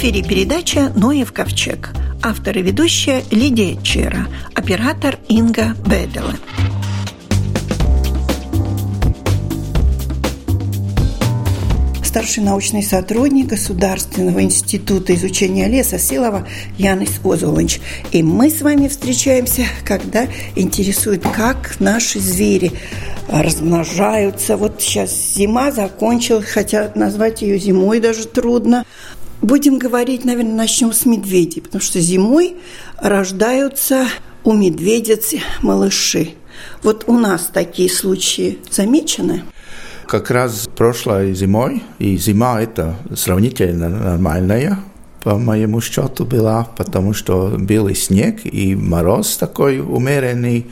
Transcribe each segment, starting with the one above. эфире передача «Ноев ковчег». Автор и ведущая Лидия Чера, оператор Инга Беделе. Старший научный сотрудник Государственного института изучения леса Силова Янис Озолинч. И мы с вами встречаемся, когда интересует, как наши звери размножаются. Вот сейчас зима закончилась, хотя назвать ее зимой даже трудно. Будем говорить, наверное, начнем с медведей, потому что зимой рождаются у медведиц малыши. Вот у нас такие случаи замечены? Как раз прошлой зимой, и зима это сравнительно нормальная, по моему счету, была, потому что был и снег, и мороз такой умеренный.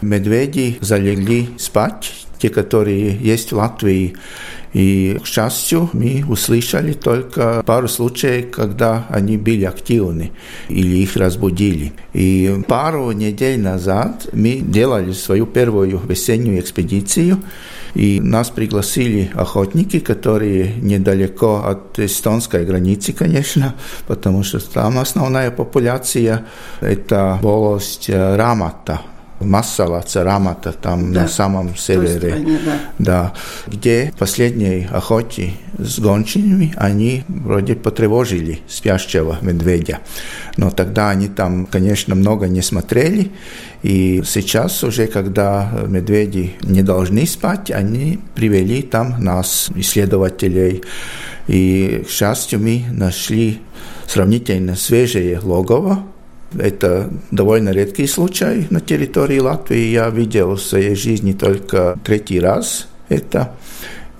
Медведи залегли спать, те, которые есть в Латвии. И, к счастью, мы услышали только пару случаев, когда они были активны или их разбудили. И пару недель назад мы делали свою первую весеннюю экспедицию, и нас пригласили охотники, которые недалеко от эстонской границы, конечно, потому что там основная популяция – это волость рамата. Массалаца, Рамата, там да, на самом севере, стране, да. Где в последней охоте с гончими они вроде потревожили спящего медведя. Но тогда они там, конечно, много не смотрели. И сейчас уже, когда медведи не должны спать, они привели там нас, исследователей. И, к счастью, мы нашли сравнительно свежее логово. Это довольно редкий случай на территории Латвии. Я видел в своей жизни только третий раз это.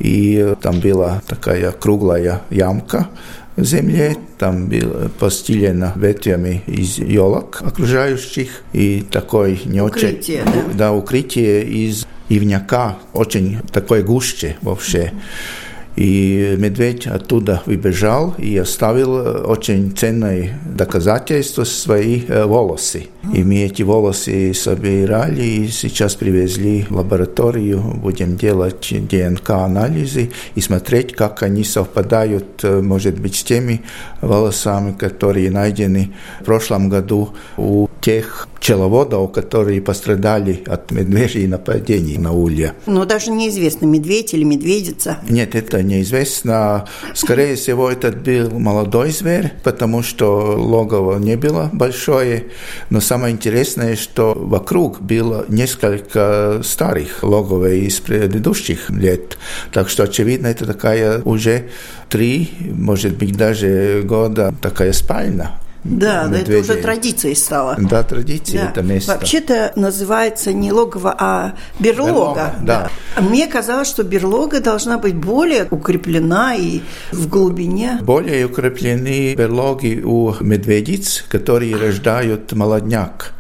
И там была такая круглая ямка в земле. Там было постелено ветвями из елок окружающих. И такое не укрытие, очень... Да? Да, укрытие из ивняка. Очень такое гуще вообще. И медведь оттуда выбежал и оставил очень ценное доказательство свои волосы. И мы эти волосы собирали и сейчас привезли в лабораторию. Будем делать ДНК-анализы и смотреть, как они совпадают, может быть, с теми волосами, которые найдены в прошлом году у тех пчеловодов, которые пострадали от медвежьих нападений на улья. Но даже неизвестно, медведь или медведица. Нет, это неизвестно. Скорее всего, это был молодой зверь, потому что логово не было большое. Но самое интересное, что вокруг было несколько старых логовов из предыдущих лет. Так что, очевидно, это такая уже 3, может быть, даже года такая спальня. Да, медведей. Это уже традицией стало. Да, традиция, да. Это место. Вообще-то называется не логово, а берлога. Да. Да. Мне казалось, что берлога должна быть более укреплена и в глубине. Более укреплены берлоги у медведиц, которые рождают молодняк.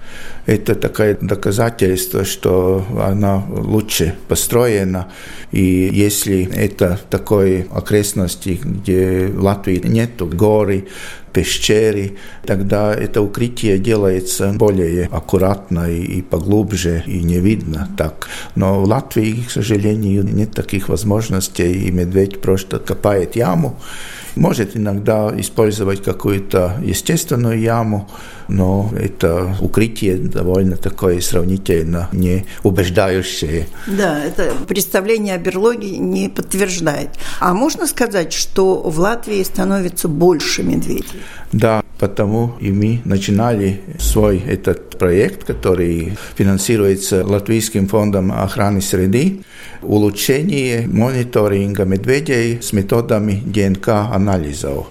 Это такое доказательство, что она лучше построена. И если это такой окрестности, где в Латвии нету горы, пещеры, тогда это укрытие делается более аккуратно и поглубже, и не видно так. Но в Латвии, к сожалению, нет таких возможностей, и медведь просто копает яму. Может иногда использовать какую-то естественную яму, но это укрытие довольно такое сравнительно не убеждающее. Да, это представление о берлоге не подтверждает. А можно сказать, что в Латвии становится больше медведей? Да, потому и мы начинали свой этот проект, который финансируется Латвийским фондом охраны среды, улучшение мониторинга медведей с методами ДНК-анализов.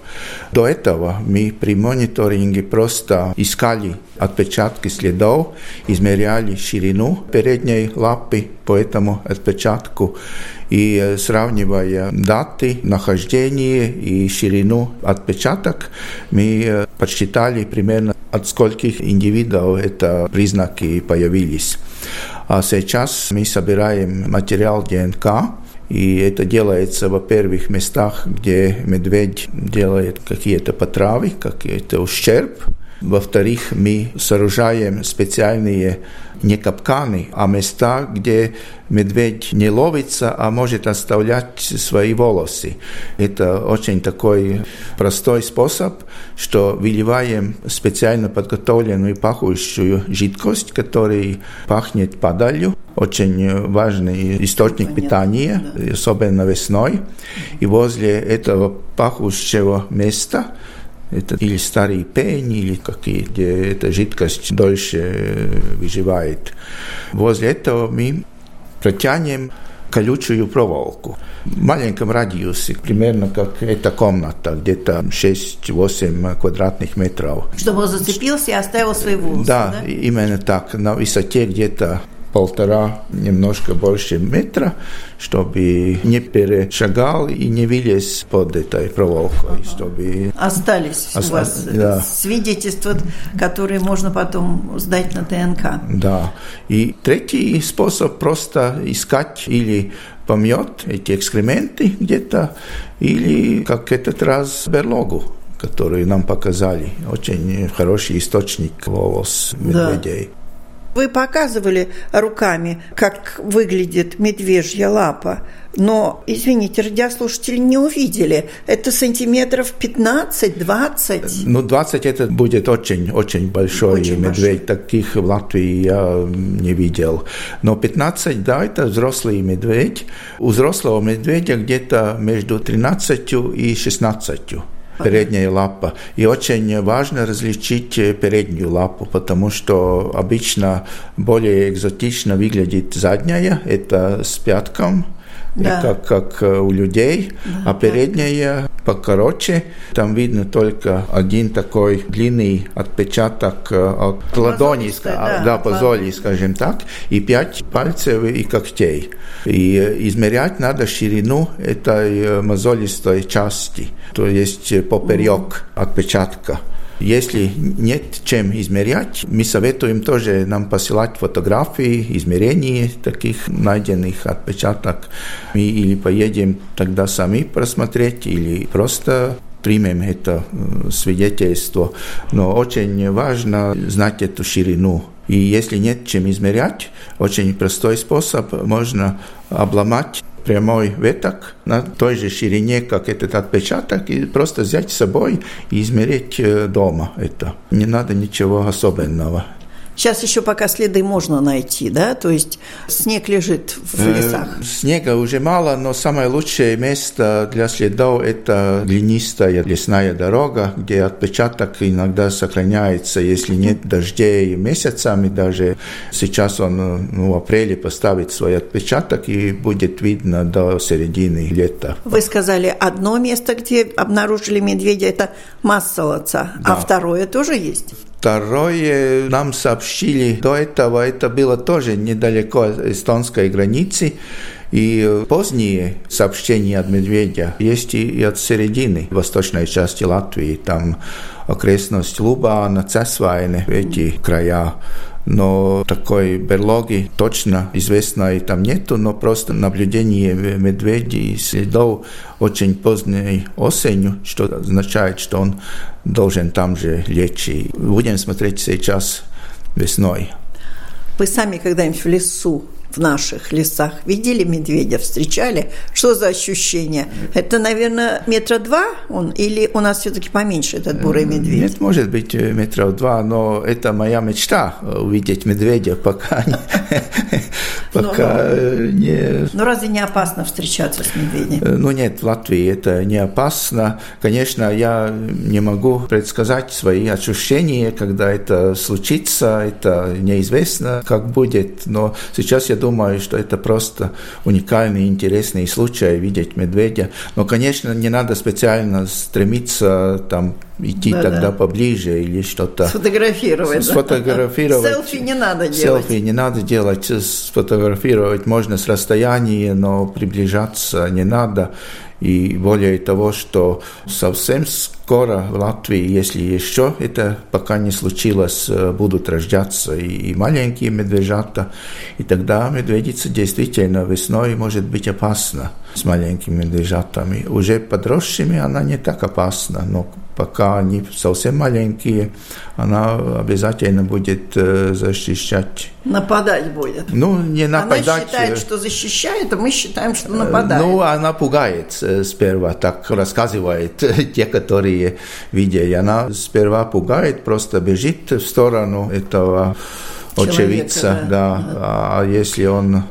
До этого мы при мониторинге просто искали отпечатки следов, измеряли ширину передней лапы по этому отпечатку и, сравнивая даты нахождения и ширину отпечаток, мы подсчитали примерно, от скольких индивидов это признаки появились. А сейчас мы собираем материал ДНК, и это делается во первых местах, где медведь делает какие-то потравы, какие-то ущерб. Во-вторых, мы сооружаем специальные не капканы, а места, где медведь не ловится, а может оставлять свои волосы. Это очень такой простой способ, что выливаем специально подготовленную пахнущую жидкость, которая пахнет падалью. Очень важный источник питания, особенно весной. И возле этого пахнущего места это или старые пени, или какие, где эта жидкость дольше выживает. Возле этого мы протянем колючую проволоку. В маленьком радиусе, примерно как эта комната, где-то 6-8 квадратных метров. Чтобы он зацепился и оставил свои волосы, да? Именно так, на высоте где-то 1,5, немножко больше метра, чтобы не перешагал и не вылез под этой проволокой, чтобы... Остались у вас свидетельства, которые можно потом сдать на ДНК. Да. И третий способ просто искать или помет эти экскременты где-то, или как этот раз берлогу, которую нам показали. Очень хороший источник волос медведей. Да. Вы показывали руками, как выглядит медвежья лапа, но, извините, радиослушатели не увидели. Это сантиметров 15-20? 20 это будет очень-очень большой очень медведь. Большой. Таких в Латвии я не видел. Но 15, да, это взрослый медведь. У взрослого медведя где-то между 13 и 16. Передняя лапа. И очень важно различить переднюю лапу, потому что обычно более экзотично выглядит задняя, это с пятком, как у людей, а передняя покороче. Там видно только один такой длинный отпечаток от ладони, позоли, скажем так, и 5 пальцев и когтей. И измерять надо ширину этой мозолистой части, то есть поперек отпечатка. Если нет чем измерять, мы советуем тоже нам посылать фотографии, измерения таких найденных отпечатков. Мы или поедем тогда сами просмотреть, или просто примем это свидетельство. Но очень важно знать эту ширину. И если нет чем измерять, очень простой способ, можно обломать прямой веток на той же ширине, как этот отпечаток, и просто взять с собой и измерить дома это. Не надо ничего особенного. Сейчас еще пока следы можно найти, да? То есть снег лежит в лесах. Снега уже мало, но самое лучшее место для следов – это глинистая лесная дорога, где отпечаток иногда сохраняется, если нет дождей месяцами даже. Сейчас он в апреле поставит свой отпечаток и будет видно до середины лета. Вы сказали, одно место, где обнаружили медведя – это Масалаца, да. А второе тоже есть? Второе, нам сообщили до этого, это было тоже недалеко от эстонской границы, и поздние сообщения от медведя есть и от середины восточной части Латвии, там окрестность Лубана, Цесвайне, эти края. Но такой берлоги точно известной там нету, но просто наблюдение медведей следов очень поздней осенью, что означает, что он должен там же лечь. Будем смотреть сейчас весной. Вы сами когда-нибудь в лесу, в наших лесах, видели медведя, встречали? Что за ощущение? Это, наверное, 2 метра он? Или у нас все-таки поменьше этот бурый медведь? Нет, может быть, 2 метра, но это моя мечта увидеть медведя, пока не... Ну, разве не опасно встречаться с медведем? Ну, нет, в Латвии это не опасно. Конечно, я не могу предсказать свои ощущения, когда это случится, это неизвестно, как будет, но сейчас я думаю, что это просто уникальный, интересный случай видеть медведя. Но, конечно, не надо специально стремиться там идти поближе или что-то. Сфотографировать. Селфи не надо делать. Сфотографировать можно с расстояния, но приближаться не надо. И более того, что совсем скоро в Латвии, если еще это пока не случилось, будут рождаться и маленькие медвежата. И тогда медведица действительно весной может быть опасна с маленькими медвежатами. Уже подросшими она не так опасна, но пока они совсем маленькие, она обязательно будет защищать. Нападать будет. Ну, не нападать. Она считает, что защищает, а мы считаем, что нападает. Ну, она пугает сперва, так рассказывает те, которые видели. Она сперва пугает, просто бежит в сторону этого очевидца. Да. А если он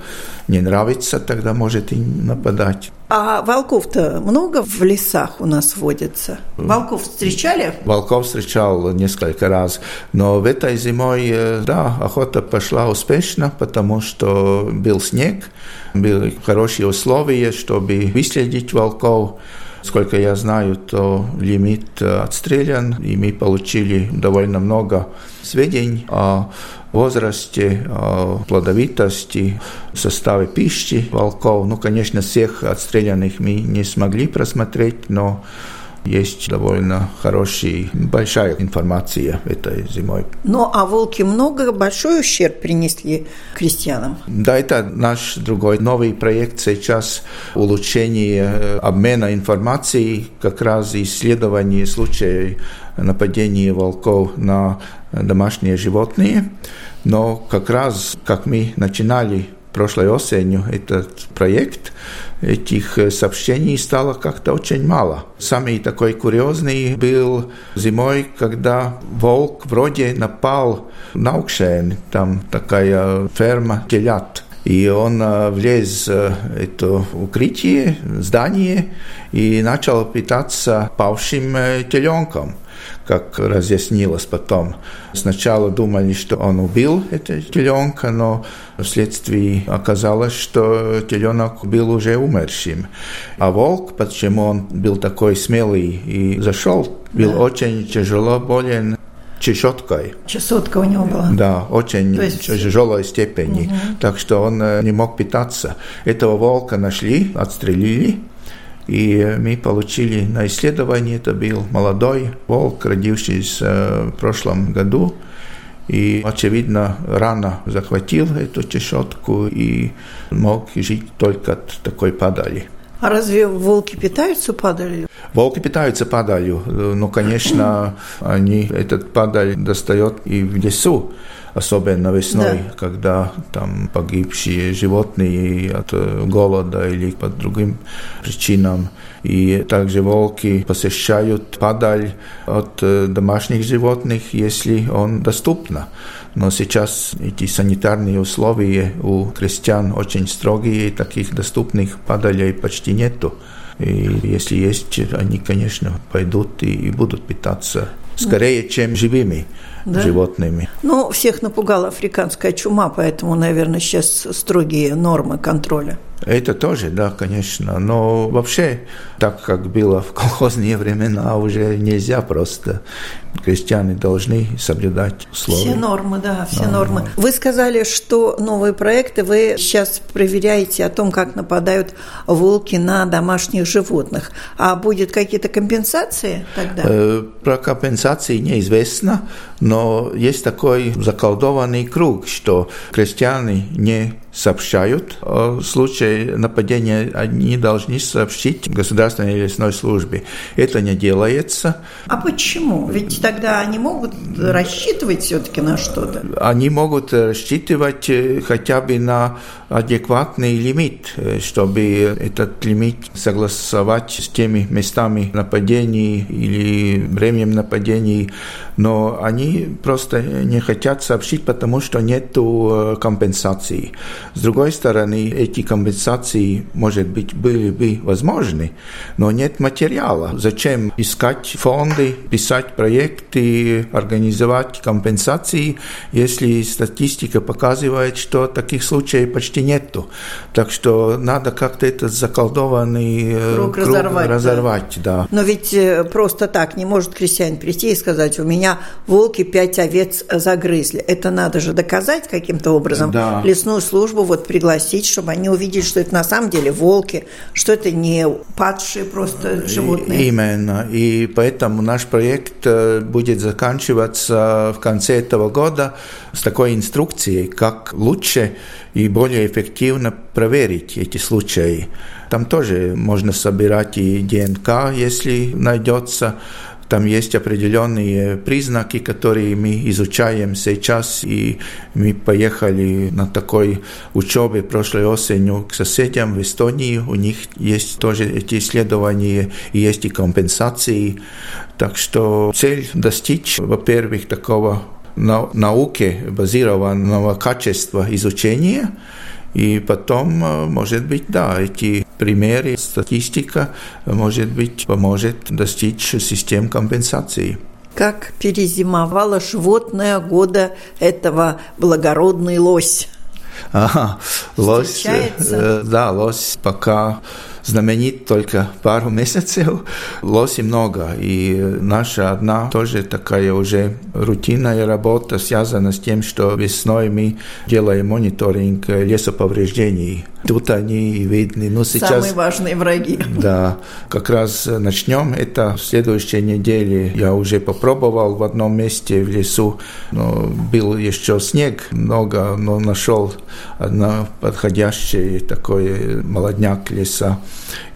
не нравится, тогда может и нападать. А волков-то много в лесах у нас водится? Волков встречали? Волков встречал несколько раз. Но в этой зимой, да, охота пошла успешно, потому что был снег, были хорошие условия, чтобы выследить волков. Сколько я знаю, то лимит отстрелян, и мы получили довольно много сведений о возрасте, о плодовитости, составе пищи волков. Ну, конечно, всех отстрелянных мы не смогли просмотреть, но есть довольно хорошая, большая информация этой зимой. Ну, а волки много, большой ущерб принесли крестьянам? Да, это наш другой новый проект сейчас, улучшение обмена информацией, как раз исследование случаев нападения волков на домашние животные. Но как раз, как мы начинали прошлой осенью этот проект, этих сообщений стало как-то очень мало. Самый такой курьезный был зимой, когда волк вроде напал на Укшен, там такая ферма телят. И он влез в это укрытие, здание, и начал питаться павшим теленком, как разъяснилось потом. Сначала думали, что он убил этого теленка, но вследствие оказалось, что теленок был уже умершим. А волк, почему он был такой смелый и зашел, был очень тяжело болен чесоткой. Чесотка у него была. Да, очень тяжелой степени. Угу. Так что он не мог питаться. Этого волка нашли, отстрелили. И мы получили на исследование, это был молодой волк, родившийся в прошлом году. И, очевидно, рано захватил эту чесотку и мог жить только от такой падали. А разве волки питаются падалью? Волки питаются падалью. Ну, конечно, они этот падаль достают и в лесу, особенно весной, да, когда там погибшие животные от голода или по другим причинам. И также волки посещают падаль от домашних животных, если он доступна. Но сейчас эти санитарные условия у крестьян очень строгие, и таких доступных падалей почти нету. И если есть, они, конечно, пойдут и будут питаться скорее, чем живыми, да, животными. Ну, всех напугала африканская чума, поэтому, наверное, сейчас строгие нормы контроля. Это тоже, да, конечно. Но вообще, так как было в колхозные времена, уже нельзя просто. Крестьяне должны соблюдать условия. Все нормы, да, все нормы. Вы сказали, что новые проекты вы сейчас проверяете о том, как нападают волки на домашних животных. А будут какие-то компенсации тогда? Про компенсации неизвестно, но есть такой заколдованный круг, что крестьяне не сообщают о случае нападения, они должны сообщить Государственной лесной службе. Это не делается. А почему? Ведь тогда они могут рассчитывать все-таки на что-то? Они могут рассчитывать хотя бы на адекватный лимит, чтобы этот лимит согласовать с теми местами нападений или временем нападений. Но они просто не хотят сообщить, потому что нету компенсации. С другой стороны, эти компенсации, может быть, были бы возможны, но нет материала. Зачем искать фонды, писать проекты, организовать компенсации, если статистика показывает, что таких случаев почти нету. Так что надо как-то этот заколдованный круг разорвать. Да. Но ведь просто так не может крестьянин прийти и сказать: у меня волки 5 овец загрызли. Это надо же доказать каким-то образом, да, лесную службу вот пригласить, чтобы они увидели, что это на самом деле волки, что это не падшие просто животные. Именно. И поэтому наш проект будет заканчиваться в конце этого года с такой инструкцией, как лучше и более эффективно проверить эти случаи. Там тоже можно собирать и ДНК, если найдется. Там есть определенные признаки, которые мы изучаем сейчас, и мы поехали на такой учебе прошлой осенью к соседям в Эстонии. У них есть тоже эти исследования, и есть и компенсации. Так что цель достичь, во-первых, такого на науке базированного качества изучения, и потом, может быть, да, эти примеры, статистика, может быть, поможет достичь систем компенсации. Как перезимовало животное года этого благородный лось? Ага, лось, да, лось пока знаменит только пару месяцев. Лосей много, и наша одна тоже такая уже рутинная работа связана с тем, что весной мы делаем мониторинг лесоповреждений. Тут они видны. Но сейчас, самые важные враги. Да, как раз начнем это в следующей неделе. Я уже попробовал в одном месте в лесу, но был еще снег много, но нашел одно подходящее такой молодняк леса.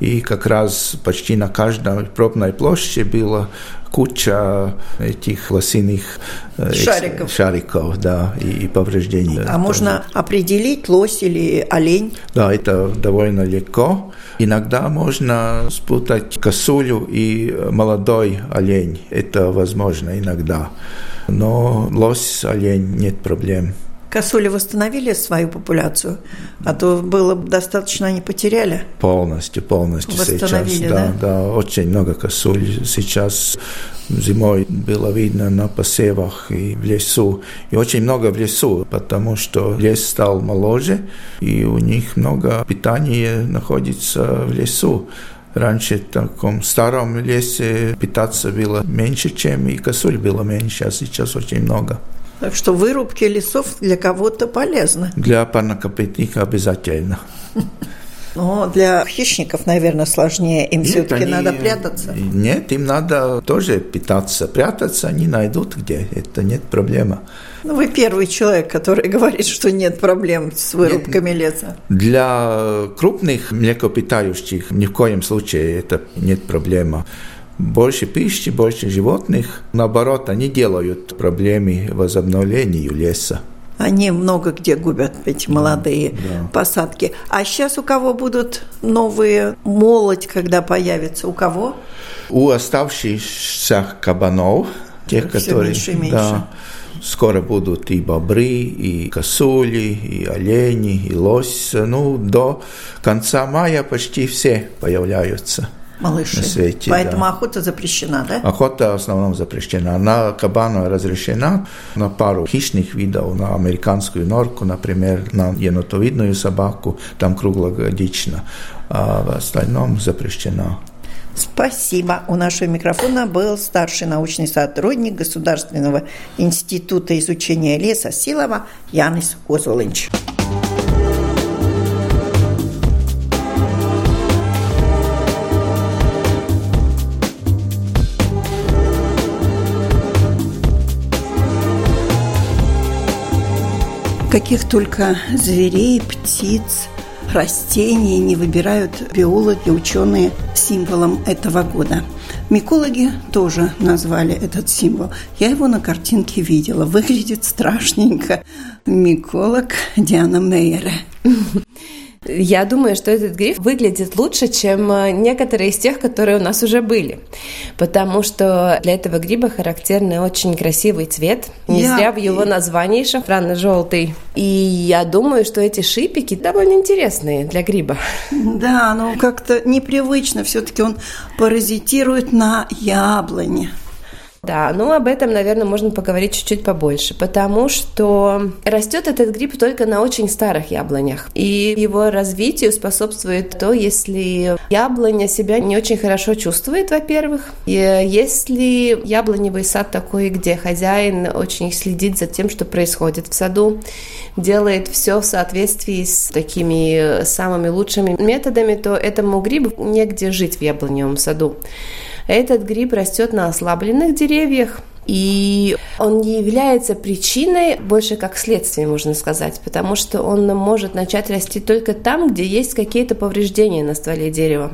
И как раз почти на каждой пробной площади было куча этих лосиных шариков, да, и повреждений. А можно определить, лось или олень? Да, это довольно легко. Иногда можно спутать косулю и молодой олень. Это возможно иногда. Но лось, олень, нет проблем. Косули восстановили свою популяцию, а то было достаточно, они потеряли. Полностью сейчас, да, очень много косуль сейчас зимой было видно на посевах и в лесу, и очень много в лесу, потому что лес стал моложе, и у них много питания находится в лесу. Раньше в таком старом лесе питаться было меньше, чем и косуль было меньше, а сейчас очень много. Так что вырубки лесов для кого-то полезны. Для парнокопытных обязательно. Но для хищников, наверное, сложнее. Им все-таки надо прятаться. Нет, им надо тоже питаться. Прятаться они найдут где. Это нет проблема. Ну, вы первый человек, который говорит, что нет проблем с вырубками леса. Для крупных млекопитающих ни в коем случае это нет проблема. Больше пищи, больше животных. Наоборот, они делают проблемы возобновлению леса. Они много где губят эти молодые посадки. А сейчас у кого будут новые молоть, когда появится? У кого? У оставшихся кабанов. Тех, которые меньше и меньше. Да, скоро будут и бобры, и косули, и олени, и лось. Ну, до конца мая почти все появляются. Малыши. На свете, поэтому охота запрещена, да? Охота в основном запрещена. На кабана разрешена, на пару хищных видов, на американскую норку, например, на енотовидную собаку, там круглогодично, а в остальном запрещена. Спасибо. У нашего микрофона был старший научный сотрудник Государственного института изучения леса Силова Янис Козулинч. Каких только зверей, птиц, растений не выбирают биологи, ученые символом этого года. Микологи тоже назвали этот символ. Я его на картинке видела. Выглядит страшненько. Миколог Диана Мейере. Я думаю, что этот гриф выглядит лучше, чем некоторые из тех, которые у нас уже были. Потому что для этого гриба характерный очень красивый цвет. Не зря в его названии шафранно-желтый. И я думаю, что эти шипики довольно интересные для гриба. Да, но как-то непривычно. Все-таки он паразитирует на яблоне. Да, но об этом, наверное, можно поговорить чуть-чуть побольше, потому что растет этот гриб только на очень старых яблонях, и его развитию способствует то, если яблоня себя не очень хорошо чувствует, во-первых, и если яблоневый сад такой, где хозяин очень следит за тем, что происходит в саду, делает все в соответствии с такими самыми лучшими методами, то этому грибу негде жить в яблоневом саду. Этот гриб растет на ослабленных деревьях, И он не является причиной, больше как следствие, можно сказать, потому что он может начать расти только там, где есть какие-то повреждения на стволе дерева.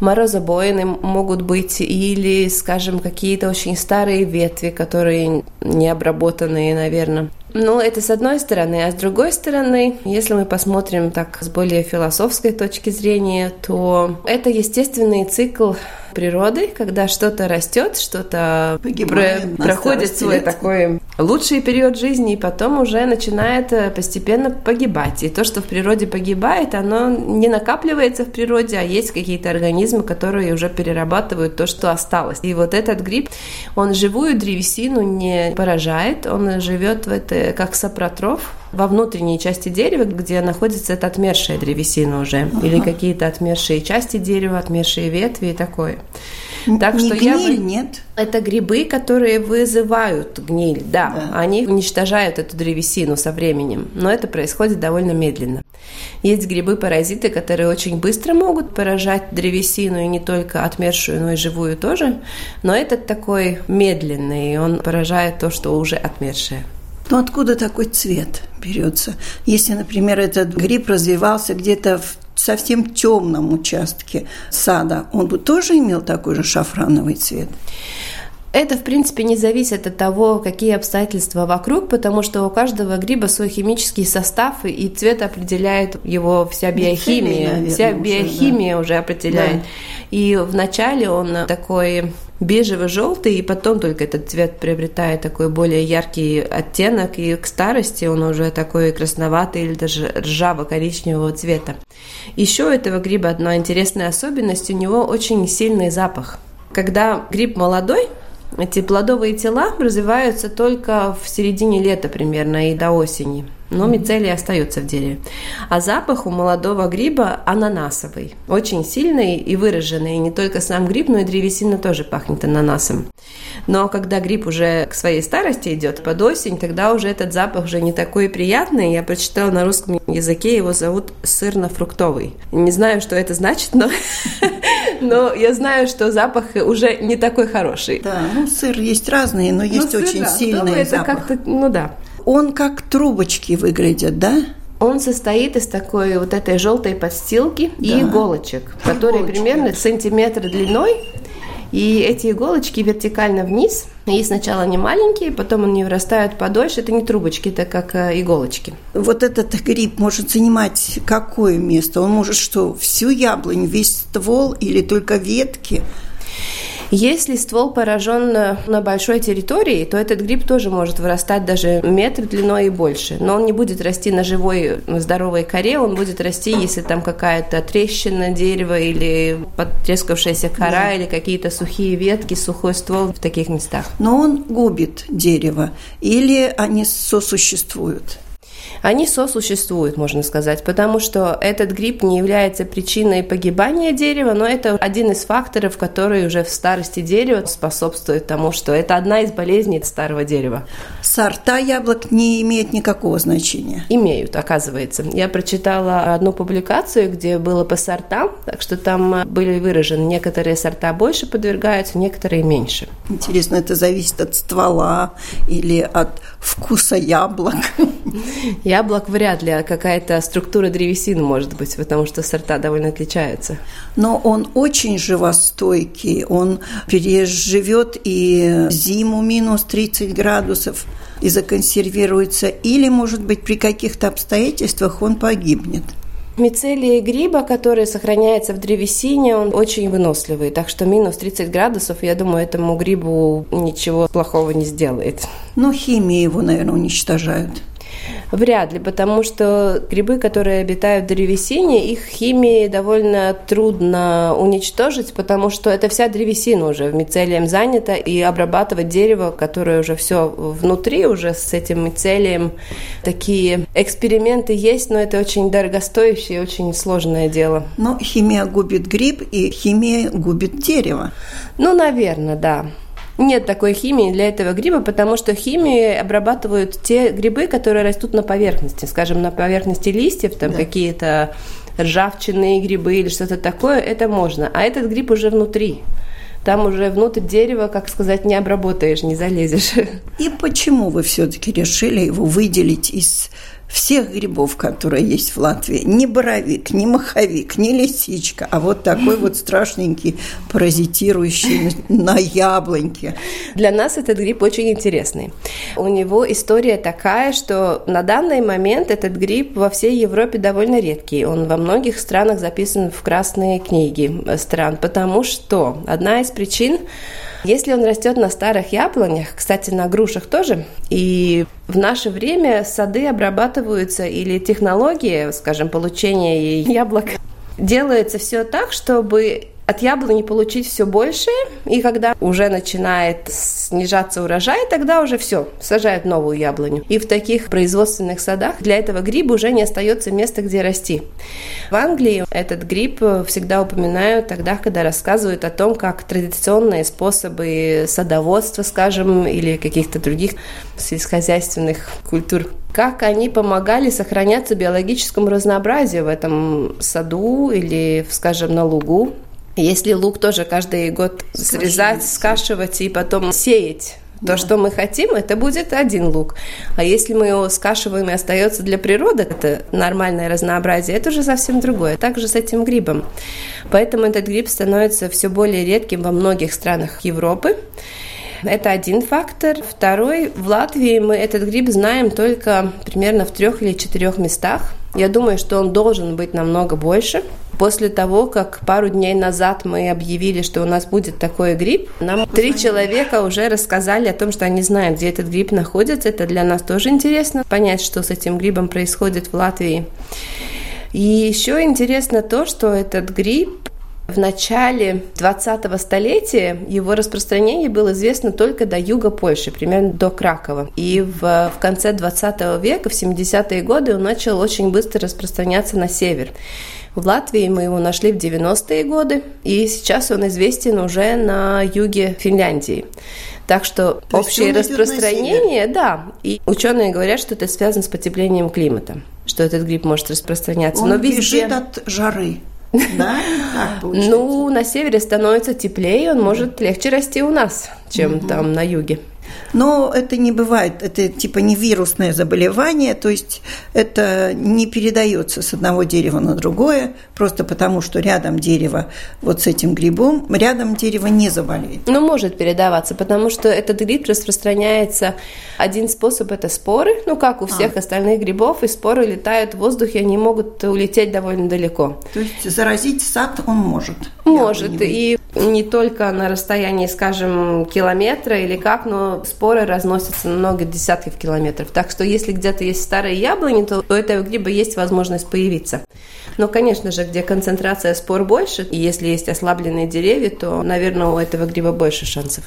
Морозобоины могут быть или, скажем, какие-то очень старые ветви, которые не обработанные, наверное. Ну, это с одной стороны, а с другой стороны, если мы посмотрим так с более философской точки зрения, то это естественный цикл природы, когда что-то растет, что-то погибает, проходит свой такой лучший период жизни, и потом уже начинает постепенно погибать. И то, что в природе погибает, оно не накапливается в природе, а есть какие-то организмы, которые уже перерабатывают то, что осталось. И вот этот гриб, он живую древесину не поражает, он живет в этой как сапротроф во внутренней части дерева, где находится эта отмершая древесина уже, или какие-то отмершие части дерева, отмершие ветви и такое. Так не что гниль, нет? Это грибы, которые вызывают гниль, да. Они уничтожают эту древесину со временем, но это происходит довольно медленно. Есть грибы-паразиты, которые очень быстро могут поражать древесину, и не только отмершую, но и живую тоже, но этот такой медленный, он поражает то, что уже отмершее. Но откуда такой цвет берется? Если, например, этот гриб развивался где-то в совсем темном участке сада, он бы тоже имел такой же шафрановый цвет? Это, в принципе, не зависит от того, какие обстоятельства вокруг, потому что у каждого гриба свой химический состав, и цвет определяет его вся биохимия. Наверное, вся биохимия уже определяет. Да. И вначале он такой бежево-желтый, и потом только этот цвет приобретает такой более яркий оттенок, и к старости он уже такой красноватый или даже ржаво-коричневого цвета. Еще у этого гриба одна интересная особенность – у него очень сильный запах. Когда гриб молодой, эти плодовые тела развиваются только в середине лета примерно и до осени, но мицелий остается в дереве. А запах у молодого гриба ананасовый, очень сильный и выраженный. И не только сам гриб, но и древесина тоже пахнет ананасом. Но когда гриб уже к своей старости идет, под осень, тогда уже этот запах уже не такой приятный. Я прочитала на русском языке, его зовут сырно-фруктовый. Не знаю, что это значит, но я знаю, что запах уже не такой хороший. Да, ну сыр есть разные, но есть очень сильный запах. Ну да. Он как трубочки выглядит, да? Он состоит из такой вот этой желтой подстилки, да, и иголочек, которые примерно сантиметр длиной. И эти иголочки вертикально вниз. И сначала они маленькие, потом они вырастают подольше. Это не трубочки, это как иголочки. Вот этот гриб может занимать какое место? Он может что, всю яблонь, весь ствол или только ветки? Если ствол поражен на большой территории, то этот гриб тоже может вырастать даже метр длиной и больше. Но он не будет расти на живой, здоровой коре, он будет расти, если там какая-то трещина дерева или потрескавшаяся кора, да, или какие-то сухие ветки, сухой ствол в таких местах. Но он губит дерево или они сосуществуют? Они сосуществуют, можно сказать, потому что этот гриб не является причиной погибания дерева, но это один из факторов, который уже в старости дерева способствует тому, что это одна из болезней старого дерева. Сорта яблок не имеют никакого значения? Имеют, оказывается. Я прочитала одну публикацию, где было по сортам, так что там были выражены некоторые сорта больше подвергаются, некоторые меньше. Интересно, это зависит от ствола или от вкуса яблок? Яблок вряд ли, а какая-то структура древесины может быть, потому что сорта довольно отличаются. Но он очень живостойкий, он переживет и зиму минус 30 градусов и законсервируется, или, может быть, при каких-то обстоятельствах он погибнет. Мицелий гриба, который сохраняется в древесине, он очень выносливый. Так что минус 30 градусов, я думаю, этому грибу ничего плохого не сделает. Но химия его, наверное, уничтожают. Вряд ли, потому что грибы, которые обитают в древесине, их химией довольно трудно уничтожить, потому что это вся древесина уже мицелием занята, и обрабатывать дерево, которое уже все внутри, уже с этим мицелием. Такие эксперименты есть, но это очень дорогостоящее и очень сложное дело. Но химия губит гриб, и химия губит дерево. Ну, наверное, да. Нет такой химии для этого гриба, потому что химией обрабатывают те грибы, которые растут на поверхности, скажем, на поверхности листьев, там, да, какие-то ржавчинные грибы или что-то такое, это можно. А этот гриб уже внутри. там уже внутрь дерева, как сказать, не обработаешь, не залезешь. И почему вы все-таки решили его выделить из всех грибов, которые есть в Латвии? Не боровик, не маховик, не лисичка, а вот такой вот страшненький, паразитирующий на яблоньке. Для нас этот гриб очень интересный. У него история такая, что на данный момент этот гриб во всей Европе довольно редкий. Он во многих странах записан в красные книги стран, потому что одна из причин, если он растет на старых яблонях, кстати, на грушах тоже, и в наше время сады обрабатываются, или технология, скажем, получения яблок, делается все так, чтобы от яблони получить все больше, и когда уже начинает снижаться урожай, тогда уже все, сажают новую яблоню. И в таких производственных садах для этого гриба уже не остается места, где расти. В Англии этот гриб всегда упоминают тогда, когда рассказывают о том, как традиционные способы садоводства, скажем, или каких-то других сельскохозяйственных культур, как они помогали сохраняться биологическому разнообразию в этом саду или, скажем, на лугу. Если лук тоже каждый год срезать, скашивать и потом сеять то, что мы хотим, это будет один лук. А если мы его скашиваем и остается для природы, это нормальное разнообразие, это уже совсем другое. Также с этим грибом. Поэтому этот гриб становится все более редким во многих странах Европы. Это один фактор. Второй, в Латвии мы этот гриб знаем только примерно в 3 или 4 местах. Я думаю, что он должен быть намного больше. После того, как пару дней назад мы объявили, что у нас будет такой гриб, нам 3 человека уже рассказали о том, что они знают, где этот гриб находится. Это для нас тоже интересно, понять, что с этим грибом происходит в Латвии. И еще интересно то, что этот гриб в начале 20-го столетия его распространение было известно только до юга Польши, примерно до Кракова. И в конце 20 века, в 70-е годы, он начал очень быстро распространяться на север. В Латвии мы его нашли в 90-е годы, и сейчас он известен уже на юге Финляндии. Так что то общее распространение, да. И ученые говорят, что это связано с потеплением климата, что этот гриб может распространяться. Он бежит от жары. Да? Так получается. Ну, на севере становится теплее, он может легче расти у нас, чем там на юге. Но это не бывает, это типа не вирусное заболевание, то есть это не передается с одного дерева на другое, просто потому что рядом дерево вот с этим грибом, рядом дерево не заболеет. Но может передаваться, потому что этот гриб распространяется, один способ – это споры, ну как у всех остальных грибов, и споры летают в воздухе, они могут улететь довольно далеко. То есть заразить сад он может? Может, и не только на расстоянии, скажем, километра или как, но споры разносятся на много десятков километров. Так что если где-то есть старые яблони, то у этого гриба есть возможность появиться. Но, конечно же, где концентрация спор больше, и если есть ослабленные деревья, то, наверное, у этого гриба больше шансов.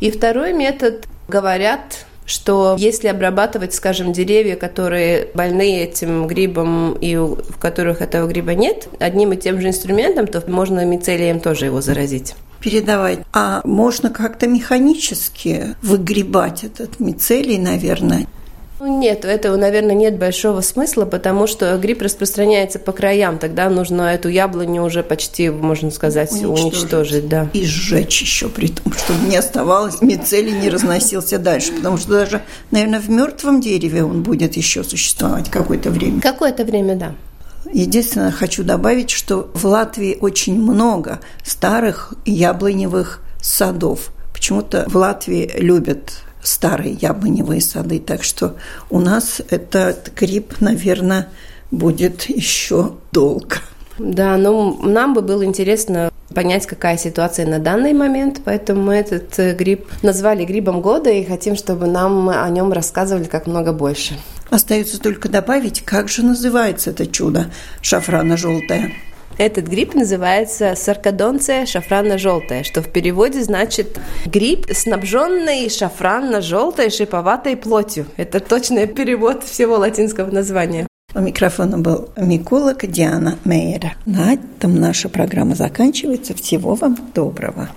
И второй метод, говорят, что если обрабатывать, скажем, деревья, которые больны этим грибом и в которых этого гриба нет, одним и тем же инструментом, то можно мицелием тоже его заразить. Передавать. А можно как-то механически выгребать этот мицелий, наверное? Нет, этого, наверное, нет большого смысла, потому что гриб распространяется по краям, тогда нужно эту яблоню уже почти, можно сказать, уничтожить. Да. И сжечь еще при том, чтобы не оставалось мицелий, не разносился дальше, потому что даже, наверное, в мертвом дереве он будет еще существовать какое-то время. Какое-то время, да. Единственное, хочу добавить, что в Латвии очень много старых яблоневых садов. Почему-то в Латвии любят старые яблоневые сады, так что у нас этот гриб, наверное, будет еще долго. Да, но нам бы было интересно понять, какая ситуация на данный момент, поэтому мы этот гриб назвали грибом года и хотим, чтобы нам о нем рассказывали как много больше. Остается только добавить, как же называется это чудо шафрано-желтое. Этот гриб называется саркадонция шафранно-желтая, что в переводе значит гриб, снабженный шафранно-желтой шиповатой плотью. Это точный перевод всего латинского названия. У микрофона был Микулак, Диана Мейера. На этом наша программа заканчивается. Всего вам доброго.